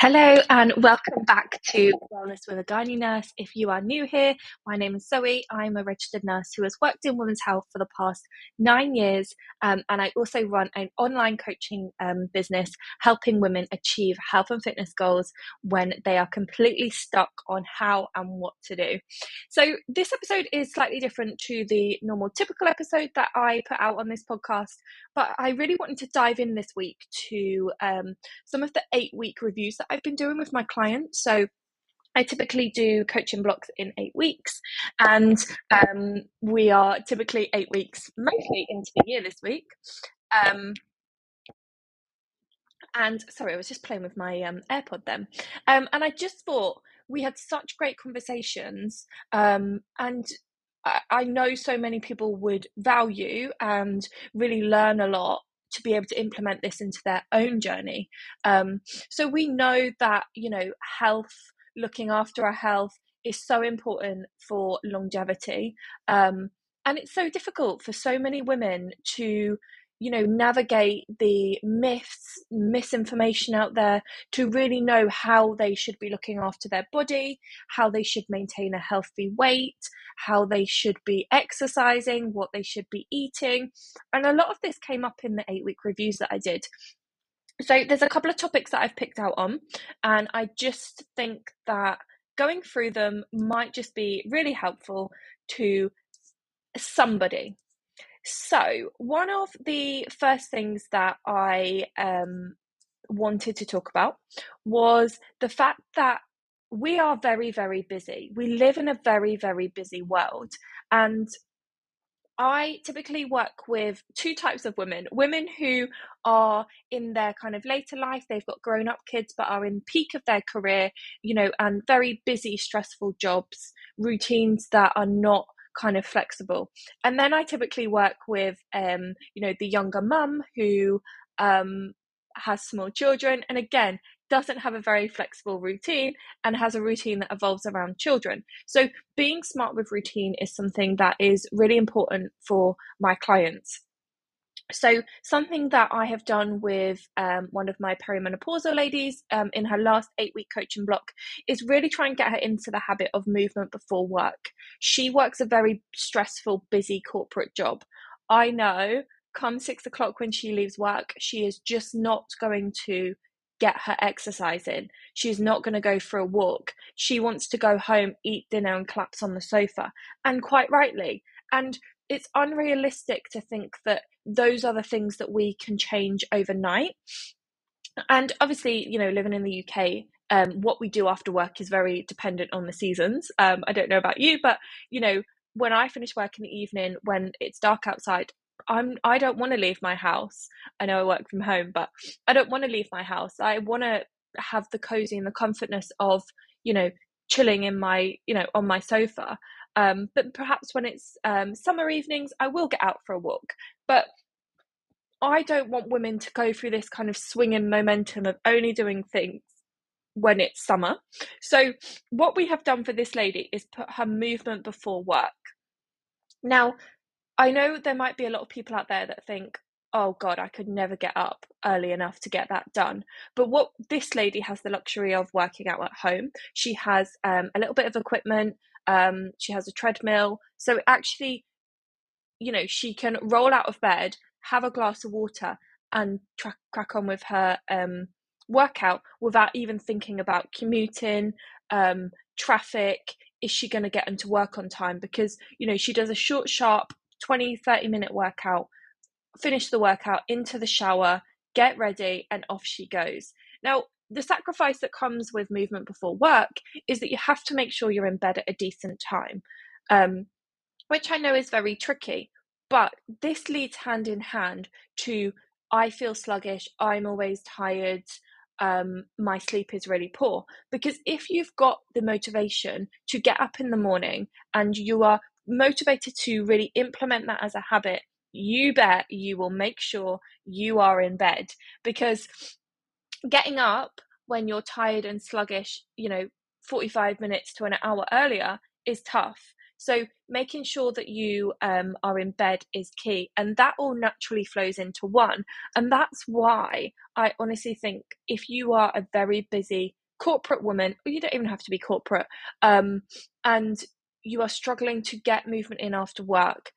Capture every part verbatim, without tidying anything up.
Hello and welcome back to Wellness with a Gynae Nurse. If you are new here, my name is Zoe. I'm a registered nurse who has worked in women's health for the past nine years um, and I also run an online coaching um, business helping women achieve health and fitness goals when they are completely stuck on how and what to do. So this episode is slightly different to the normal typical episode that I put out on this podcast, but I really wanted to dive in this week to um, some of the eight-week reviews that I've been doing with my clients. So I typically do coaching blocks in eight weeks and um, we are typically eight weeks mostly into the year this week. Um, and sorry, I was just playing with my um, AirPod then. Um, and I just thought we had such great conversations um, and I, I know so many people would value and really learn a lot to be able to implement this into their own journey. Um, so we know that, you know, health, looking after our health is so important for longevity. Um, and it's so difficult for so many women to, you know, navigate the myths, misinformation out there to really know how they should be looking after their body, how they should maintain a healthy weight, how they should be exercising, what they should be eating. And a lot of this came up in the eight-week reviews that I did. So there's a couple of topics that I've picked out on, and I just think that going through them might just be really helpful to somebody. So one of the first things that I um, wanted to talk about was the fact that we are very, very busy. We live in a very, very busy world. And I typically work with two types of women, women who are in their kind of later life. They've got grown up kids, but are in peak of their career, you know, and very busy, stressful jobs, routines that are not kind of flexible. And then I typically work with um you know the younger mum who um has small children and again doesn't have a very flexible routine and has a routine that evolves around children. So being smart with routine is something that is really important for my clients. So something that I have done with um, one of my perimenopausal ladies um, in her last eight-week coaching block is really try and get her into the habit of movement before work. She works a very stressful, busy corporate job. I know come six o'clock when she leaves work, she is just not going to get her exercise in. She's not going to go for a walk. She wants to go home, eat dinner and collapse on the sofa. And quite rightly. And it's unrealistic to think that those are the things that we can change overnight. And obviously, you know, living in the U K, um, what we do after work is very dependent on the seasons. Um, I don't know about you, but, you know, when I finish work in the evening, when it's dark outside, I'm, I don't want to leave my house. I know I work from home, but I don't want to leave my house. I want to have the cozy and the comfortness of, you know, chilling in my, you know, on my sofa. Um, but perhaps when it's um, summer evenings, I will get out for a walk. But I don't want women to go through this kind of swinging momentum of only doing things when it's summer. So what we have done for this lady is put her movement before work. Now, I know there might be a lot of people out there that think, oh God, I could never get up early enough to get that done. But what this lady has the luxury of working out at home, she has um, a little bit of equipment. Um, she has a treadmill. So actually, you know, she can roll out of bed, have a glass of water and track, crack on with her um, workout without even thinking about commuting, um, traffic. Is she going to get into work on time? Because, you know, she does a short, sharp twenty, thirty minute workout, finish the workout, into the shower, get ready and off she goes. Now, the sacrifice that comes with movement before work is that you have to make sure you're in bed at a decent time, um, which I know is very tricky, but this leads hand in hand to, I feel sluggish, I'm always tired, um, my sleep is really poor. Because if you've got the motivation to get up in the morning and you are motivated to really implement that as a habit, you bet you will make sure you are in bed. Because getting up when you're tired and sluggish, you know, forty-five minutes to an hour earlier is tough. So making sure that you um, are in bed is key, and that all naturally flows into one. And that's why I honestly think if you are a very busy corporate woman, or you don't even have to be corporate, um, and you are struggling to get movement in after work,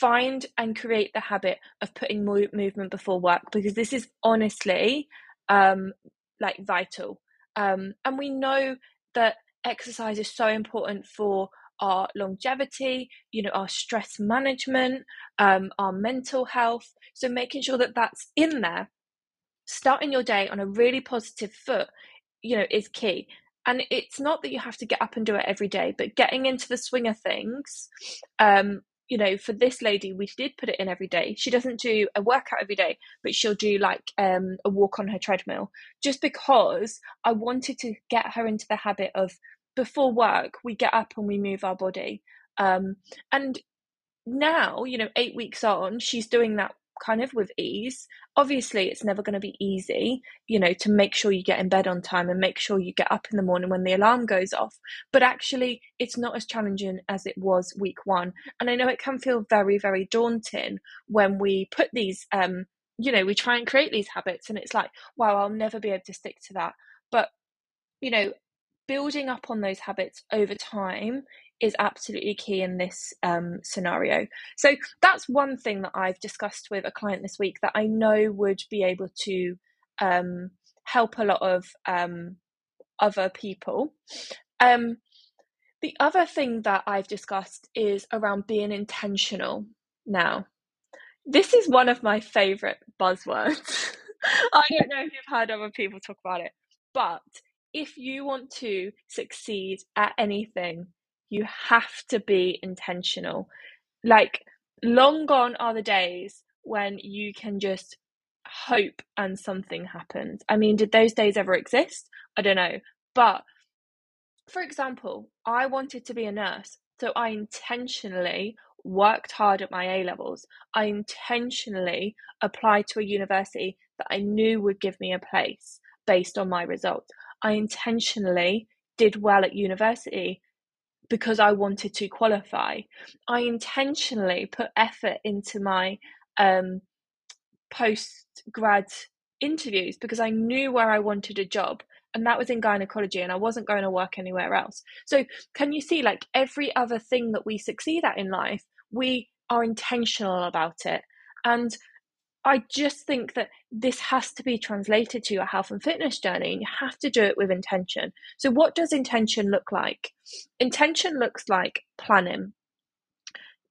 find and create the habit of putting more movement before work, because this is honestly um, like vital. Um, and we know that exercise is so important for our longevity, you know, our stress management, um, our mental health. So making sure that that's in there, starting your day on a really positive foot, you know, is key. And it's not that you have to get up and do it every day, but getting into the swing of things, um, you know, for this lady, we did put it in every day. She doesn't do a workout every day, but she'll do like um, a walk on her treadmill, just because I wanted to get her into the habit of before work, we get up and we move our body. Um, and now, you know, eight weeks on, she's doing that kind of with ease. Obviously, it's never going to be easy, you know, to make sure you get in bed on time and make sure you get up in the morning when the alarm goes off. But actually, it's not as challenging as it was week one. And I know it can feel very, very daunting when we put these, um, you know, we try and create these habits and it's like, wow, I'll never be able to stick to that. But, you know, building up on those habits over time is absolutely key in this um, scenario. So that's one thing that I've discussed with a client this week that I know would be able to um, help a lot of um, other people. Um, the other thing that I've discussed is around being intentional. Now, this is one of my favourite buzzwords. I don't know if you've heard other people talk about it, but if you want to succeed at anything, you have to be intentional. Like, long gone are the days when you can just hope and something happens. I mean, did those days ever exist? I don't know. But for example, I wanted to be a nurse, so I intentionally worked hard at my A-levels. I intentionally applied to a university that I knew would give me a place based on my results. I intentionally did well at university because I wanted to qualify. I intentionally put effort into my um, post-grad interviews because I knew where I wanted a job, and that was in gynecology, and I wasn't going to work anywhere else. So can you see, like, every other thing that we succeed at in life, we are intentional about it. And I just think that this has to be translated to your health and fitness journey, and you have to do it with intention. So what does intention look like? Intention looks like planning,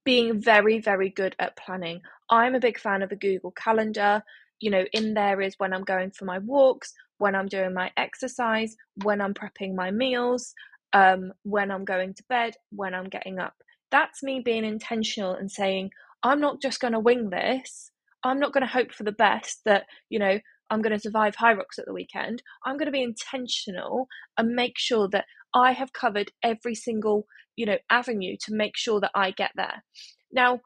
being very, very good at planning. I'm a big fan of a Google Calendar. You know, in there is when I'm going for my walks, when I'm doing my exercise, when I'm prepping my meals, um, when I'm going to bed, when I'm getting up. That's me being intentional and saying, I'm not just going to wing this. I'm not going to hope for the best that, you know, I'm going to survive Hyrox at the weekend. I'm going to be intentional and make sure that I have covered every single, you know, avenue to make sure that I get there. Now,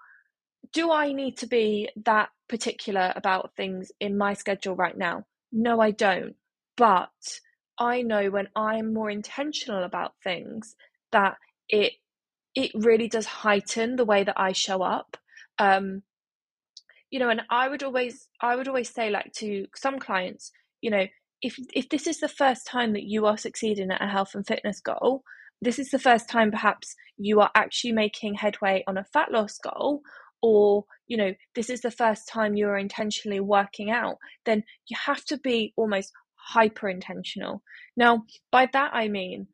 do I need to be that particular about things in my schedule right now? No, I don't. But I know when I'm more intentional about things that it it really does heighten the way that I show up. Um You know, and I would always, I would always say, like, to some clients, you know, if if this is the first time that you are succeeding at a health and fitness goal, this is the first time perhaps you are actually making headway on a fat loss goal, or, you know, this is the first time you are intentionally working out, then you have to be almost hyper intentional. Now, by that I mean,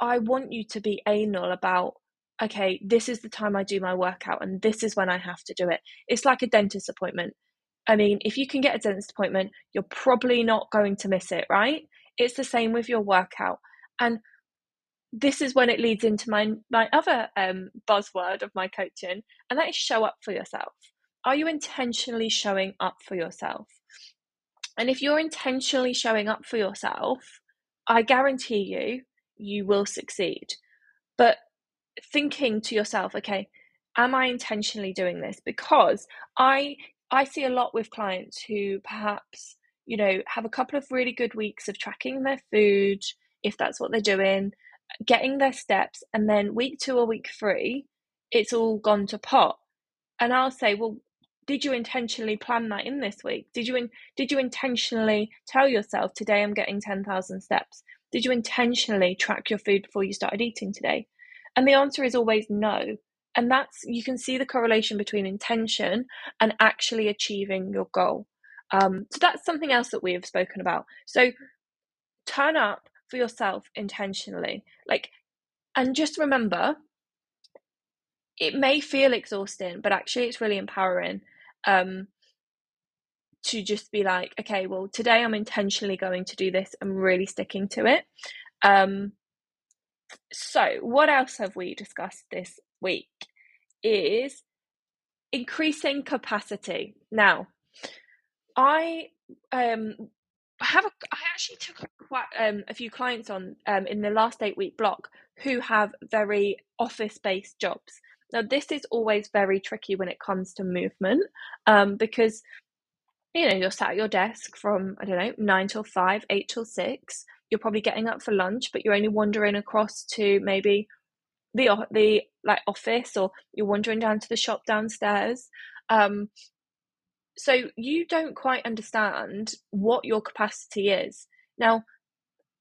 I want you to be anal about, okay, this is the time I do my workout and this is when I have to do it. It's like a dentist appointment. I mean, if you can get a dentist appointment, you're probably not going to miss it, right? It's the same with your workout. And this is when it leads into my, my other um, buzzword of my coaching, and that is show up for yourself. Are you intentionally showing up for yourself? And if you're intentionally showing up for yourself, I guarantee you, you will succeed. But thinking to yourself, okay, am I intentionally doing this? Because I I see a lot with clients who perhaps, you know, have a couple of really good weeks of tracking their food, if that's what they're doing, getting their steps, and then week two or week three, it's all gone to pot. And I'll say, well, did you intentionally plan that in this week? Did you in, did you intentionally tell yourself, today I'm getting ten thousand steps? Did you intentionally track your food before you started eating today? And the answer is always no. And that's, you can see the correlation between intention and actually achieving your goal. Um, so that's something else that we have spoken about. So turn up for yourself intentionally. Like, and just remember, it may feel exhausting, but actually it's really empowering um, to just be like, okay, well, today I'm intentionally going to do this. I'm really sticking to it. Um, so what else have we discussed this week is increasing capacity. Now, I um, have a, I actually took quite um, a few clients on um, in the last eight week block who have very office-based jobs. Now, this is always very tricky when it comes to movement um, because, you know, you're sat at your desk from, I don't know, nine till five, eight till six. You're probably getting up for lunch, but you're only wandering across to maybe the the like office, or you're wandering down to the shop downstairs. Um, so you don't quite understand what your capacity is. Now,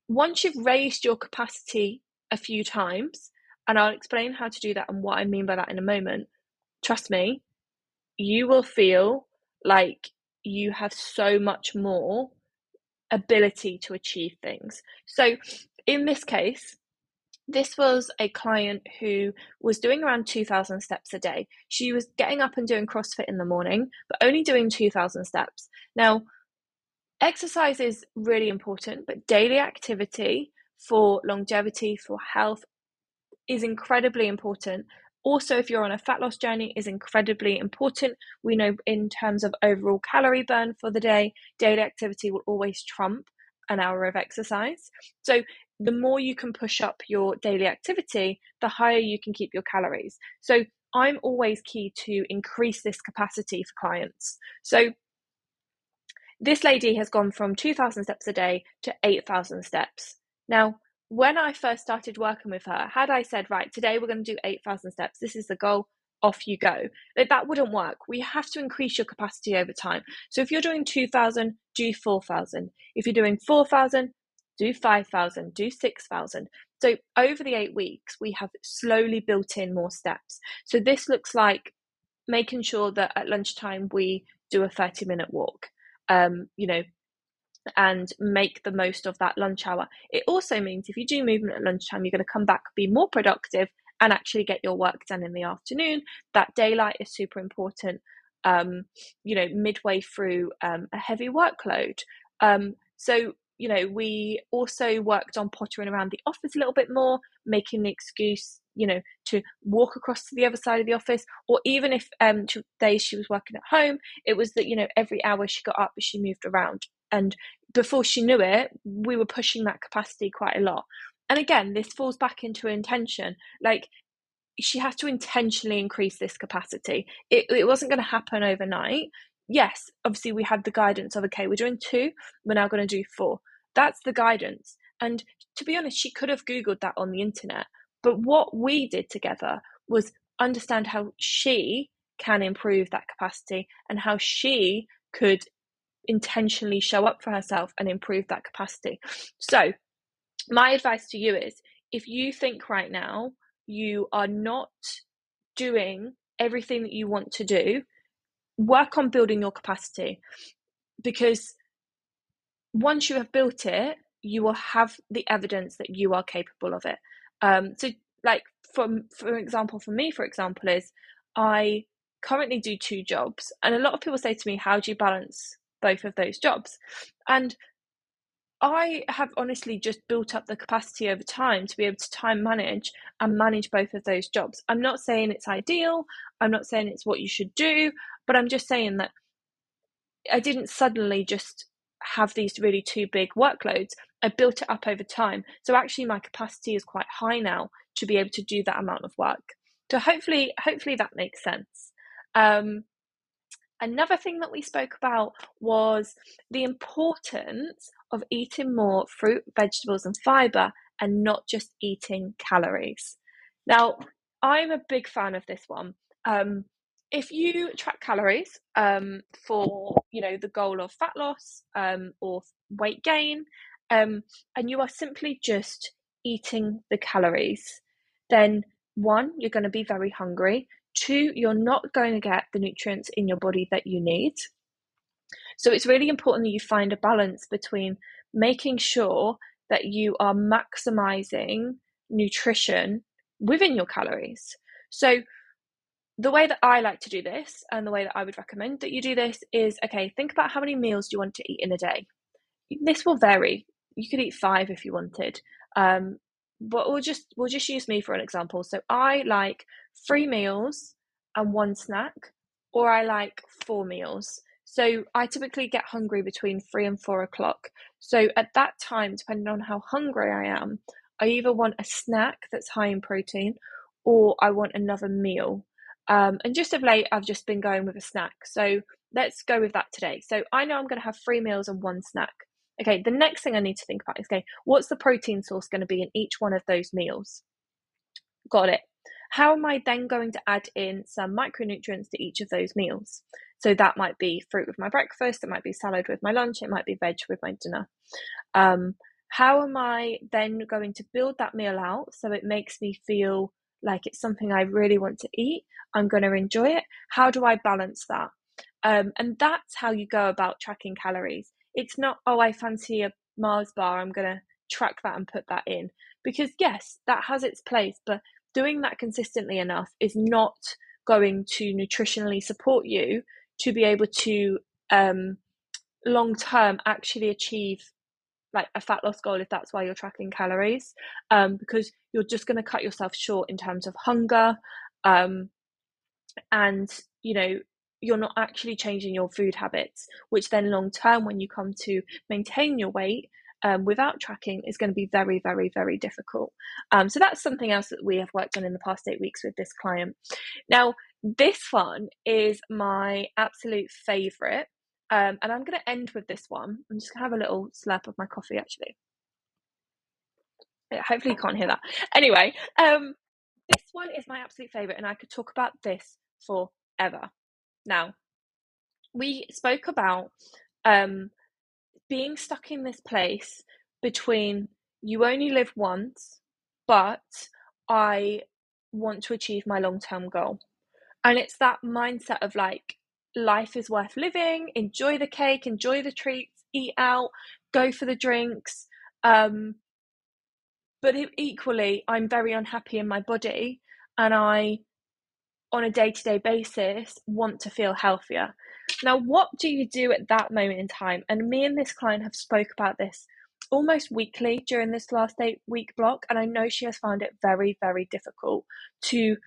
once you've raised your capacity a few times, and I'll explain how to do that and what I mean by that in a moment, trust me, you will feel like you have so much more ability to achieve things. So in this case, this was a client who was doing around two thousand steps a day. She was getting up and doing CrossFit in the morning, but only doing two thousand steps. Now, exercise is really important, but daily activity for longevity, for health, is incredibly important. Also, if you're on a fat loss journey, is incredibly important. We know in terms of overall calorie burn for the day, daily activity will always trump an hour of exercise. So the more you can push up your daily activity, the higher you can keep your calories. So I'm always key to increase this capacity for clients. So this lady has gone from two thousand steps a day to eight thousand steps. Now, when I first started working with her, had I said, right, today we're going to do eight thousand steps, this is the goal, off you go, that wouldn't work. We have to increase your capacity over time. So if you're doing two thousand, do four thousand. If you're doing four thousand, do five thousand, do six thousand. So over the eight weeks, we have slowly built in more steps. So this looks like making sure that at lunchtime we do a thirty minute walk, um, you know, and make the most of that lunch hour. It also means if you do movement at lunchtime, you're going to come back, be more productive, and actually get your work done in the afternoon. That daylight is super important, um, you know, midway through um, a heavy workload. Um, so, you know, we also worked on pottering around the office a little bit more, making the excuse, you know, to walk across to the other side of the office, or even if um, days she was working at home, it was that, you know, every hour she got up, but she moved around. And before she knew it, we were pushing that capacity quite a lot. And again, this falls back into intention. Like, she had to intentionally increase this capacity. It, it wasn't going to happen overnight. Yes, obviously we had the guidance of, okay, we're doing two, we're now going to do four. That's the guidance. And to be honest, she could have Googled that on the internet. But what we did together was understand how she can improve that capacity and how she could intentionally show up for herself and improve that capacity. So my advice to you is, if you think right now you are not doing everything that you want to do, work on building your capacity, because once you have built it, you will have the evidence that you are capable of it. Um, so like from, for example, for me, for example, is I currently do two jobs, and a lot of people say to me, how do you balance both of those jobs? And I have honestly just built up the capacity over time to be able to time manage and manage both of those jobs. I'm not saying it's ideal, I'm not saying it's what you should do, but I'm just saying that I didn't suddenly just have these really two big workloads. I built it up over time. So actually my capacity is quite high now to be able to do that amount of work. So hopefully hopefully that makes sense. Um, Another thing that we spoke about was the importance of eating more fruit, vegetables, and fiber and not just eating calories. Now, I'm a big fan of this one. Um, if you track calories um, for, you know, the goal of fat loss um, or weight gain, um, and you are simply just eating the calories, then one, you're going to be very hungry. Two, you're not going to get the nutrients in your body that you need. So it's really important that you find a balance between making sure that you are maximizing nutrition within your calories. So the way that I like to do this, and the way that I would recommend that you do this, is, okay, think about how many meals do you want to eat in a day. This will vary. You could eat five if you wanted. Um, but we'll just we'll just use me for an example. So I like three meals and one snack, or I like four meals. So I typically get hungry between three and four o'clock. So at that time, depending on how hungry I am, I either want a snack that's high in protein, or I want another meal. Um, and just of late, I've just been going with a snack. So let's go with that today. So I know I'm going to have three meals and one snack. Okay, the next thing I need to think about is, okay, what's the protein source going to be in each one of those meals? Got it. How am I then going to add in some micronutrients to each of those meals? So that might be fruit with my breakfast, it might be salad with my lunch, it might be veg with my dinner. Um, how am I then going to build that meal out so it makes me feel like it's something I really want to eat, I'm going to enjoy it? How do I balance that? Um, and that's how you go about tracking calories. It's not, oh, I fancy a Mars bar, I'm going to track that and put that in. Because yes, that has its place, but doing that consistently enough is not going to nutritionally support you to be able to um, long-term actually achieve like a fat loss goal, if that's why you're tracking calories, um, because you're just going to cut yourself short in terms of hunger. Um, and, you know, you're not actually changing your food habits, which then long-term, when you come to maintain your weight, Um, without tracking, is going to be very, very, very difficult. Um, so that's something else that we have worked on in the past eight weeks with this client. Now, this one is my absolute favourite, um, and I'm going to end with this one. I'm just going to have a little slurp of my coffee, actually. Yeah, hopefully you can't hear that. Anyway, um, this one is my absolute favourite, and I could talk about this forever. Now, we spoke about um, being stuck in this place between you only live once, but I want to achieve my long-term goal. And it's that mindset of like, life is worth living, enjoy the cake, enjoy the treats, eat out, go for the drinks. Um, but it, equally, I'm very unhappy in my body, and I, on a day-to-day basis, want to feel healthier. Now, what do you do at that moment in time? And me and this client have spoke about this almost weekly during this last eight week block. And I know she has found it very, very difficult to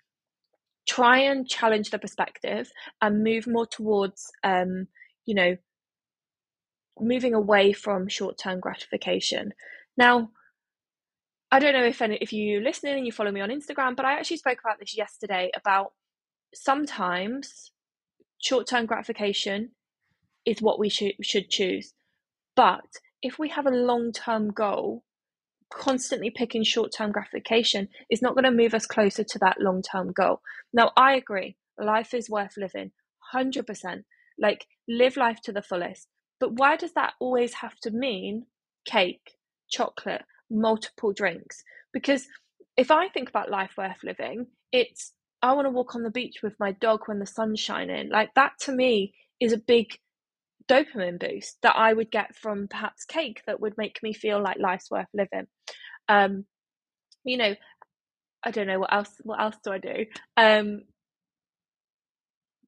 try and challenge the perspective and move more towards, um, you know, moving away from short-term gratification. Now, I don't know if any, if you're listening and you follow me on Instagram, but I actually spoke about this yesterday about sometimes short-term gratification is what we should should choose. But if we have a long-term goal, constantly picking short-term gratification is not going to move us closer to that long-term goal. Now, I agree. Life is worth living, one hundred percent. Like, live life to the fullest. But why does that always have to mean cake, chocolate, multiple drinks? Because if I think about life worth living, it's I want to walk on the beach with my dog when the sun's shining. Like, that to me is a big dopamine boost that I would get from perhaps cake that would make me feel like life's worth living. Um, you know, I don't know what else, what else do I do? Um,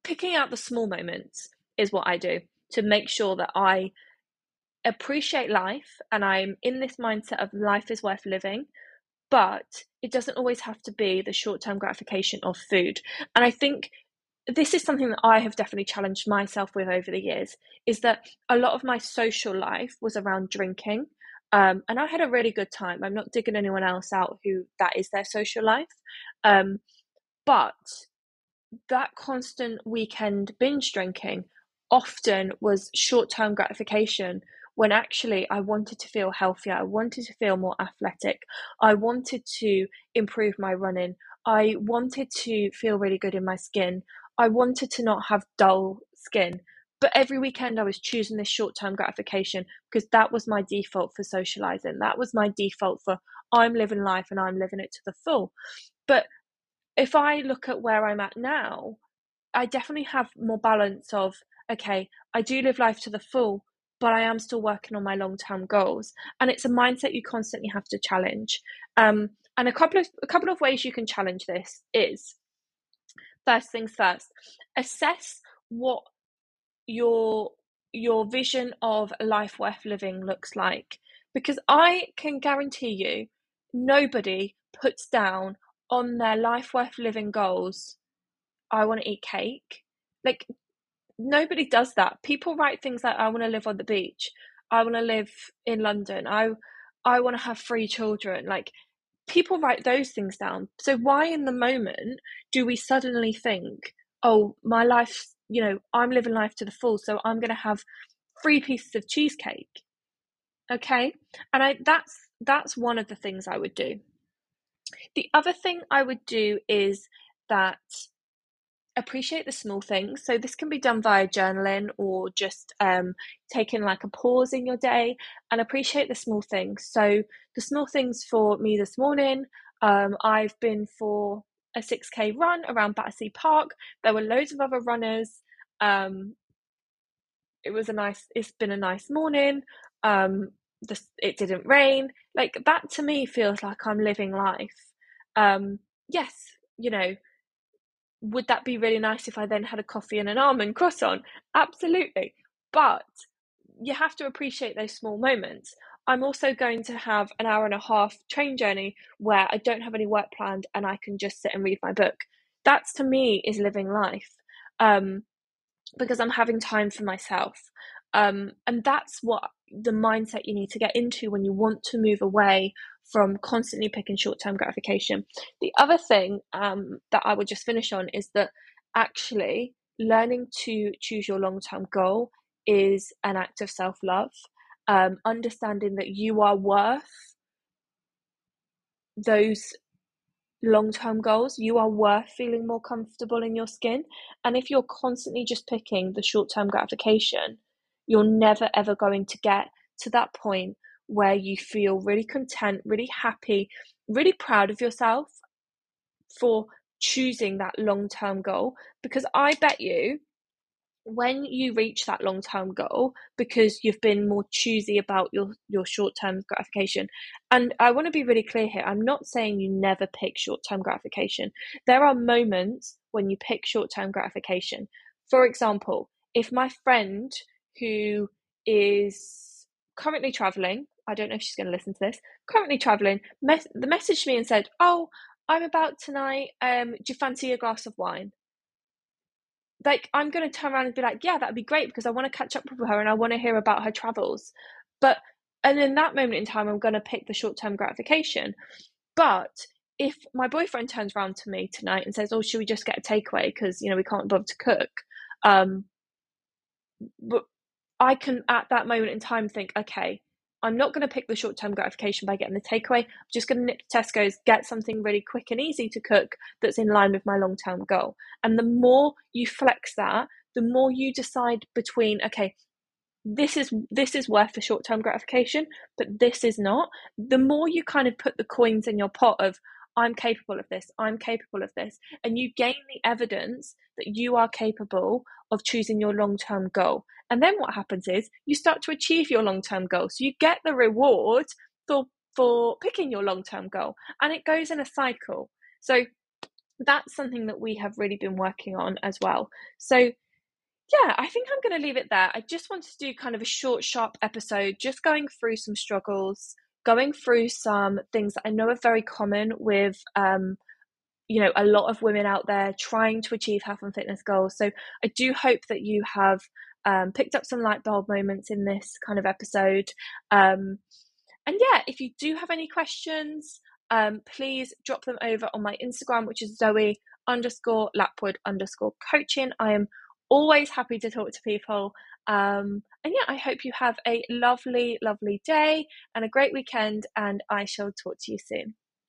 picking out the small moments is what I do to make sure that I appreciate life and I'm in this mindset of life is worth living. But it doesn't always have to be the short-term gratification of food. And I think this is something that I have definitely challenged myself with over the years, is that a lot of my social life was around drinking. Um, and I had a really good time. I'm not digging anyone else out who that is their social life. Um, but that constant weekend binge drinking often was short-term gratification, when actually I wanted to feel healthier. I wanted to feel more athletic. I wanted to improve my running. I wanted to feel really good in my skin. I wanted to not have dull skin. But every weekend I was choosing this short-term gratification because that was my default for socializing. That was my default for I'm living life and I'm living it to the full. But if I look at where I'm at now, I definitely have more balance of, okay, I do live life to the full, but I am still working on my long-term goals. And it's a mindset you constantly have to challenge. Um, and a couple of, a couple of ways you can challenge this is, first things first, assess what your your vision of a life worth living looks like, because I can guarantee you nobody puts down on their life worth living goals, I want to eat cake. Like, nobody does that. People write things like, I want to live on the beach, I want to live in London, I I want to have three children. Like, people write those things down. So why in the moment do we suddenly think, oh, my life's, you know, I'm living life to the full, so I'm going to have three pieces of cheesecake. Okay. And I, that's, that's one of the things I would do. The other thing I would do is that appreciate the small things. So this can be done via journaling or just um, taking like a pause in your day and appreciate the small things. So the small things for me this morning, um, I've been for a six K run around Battersea Park. There were loads of other runners. Um, it was a nice, it's been a nice morning. Um, the, it didn't rain. Like, that to me feels like I'm living life. Um, yes, you know, would that be really nice if I then had a coffee and an almond croissant? Absolutely. But you have to appreciate those small moments. I'm also going to have an hour and a half train journey where I don't have any work planned and I can just sit and read my book. That's, to me, is living life, um, because I'm having time for myself. Um, and that's what the mindset you need to get into when you want to move away from constantly picking short-term gratification. The other thing um, that I would just finish on is that actually learning to choose your long-term goal is an act of self-love. Um, understanding that you are worth those long-term goals. You are worth feeling more comfortable in your skin. And if you're constantly just picking the short-term gratification, you're never, ever going to get to that point where you feel really content, really happy, really proud of yourself for choosing that long-term goal. Because I bet you, when you reach that long-term goal, because you've been more choosy about your, your short-term gratification. And I want to be really clear here. I'm not saying you never pick short-term gratification. There are moments when you pick short-term gratification. For example, if my friend who is currently traveling, I don't know if she's going to listen to this, currently traveling, mes- messaged me and said, oh, I'm about tonight, um, do you fancy a glass of wine? Like, I'm going to turn around and be like, yeah, that'd be great, because I want to catch up with her and I want to hear about her travels. But, and in that moment in time, I'm going to pick the short-term gratification. But if my boyfriend turns around to me tonight and says, oh, should we just get a takeaway? Because, you know, we can't bother to cook. Um, but I can, at that moment in time, think, okay, I'm not going to pick the short-term gratification by getting the takeaway. I'm just going to nip to Tesco's, get something really quick and easy to cook that's in line with my long-term goal. And the more you flex that, the more you decide between, okay, this is this is worth the short-term gratification, but this is not. The more you kind of put the coins in your pot of, I'm capable of this, I'm capable of this, and you gain the evidence that you are capable of choosing your long-term goal. And then what happens is you start to achieve your long-term goal. So you get the reward for, for picking your long-term goal, and it goes in a cycle. So that's something that we have really been working on as well. So yeah, I think I'm going to leave it there. I just wanted to do kind of a short, sharp episode, just going through some struggles, going through some things that I know are very common with, um, you know, a lot of women out there trying to achieve health and fitness goals. So I do hope that you have um, picked up some light bulb moments in this kind of episode. Um, and yeah, if you do have any questions, um, please drop them over on my Instagram, which is Zoe underscore Lapwood underscore coaching. I am always happy to talk to people. Um, and yeah, I hope you have a lovely, lovely day and a great weekend, and I shall talk to you soon.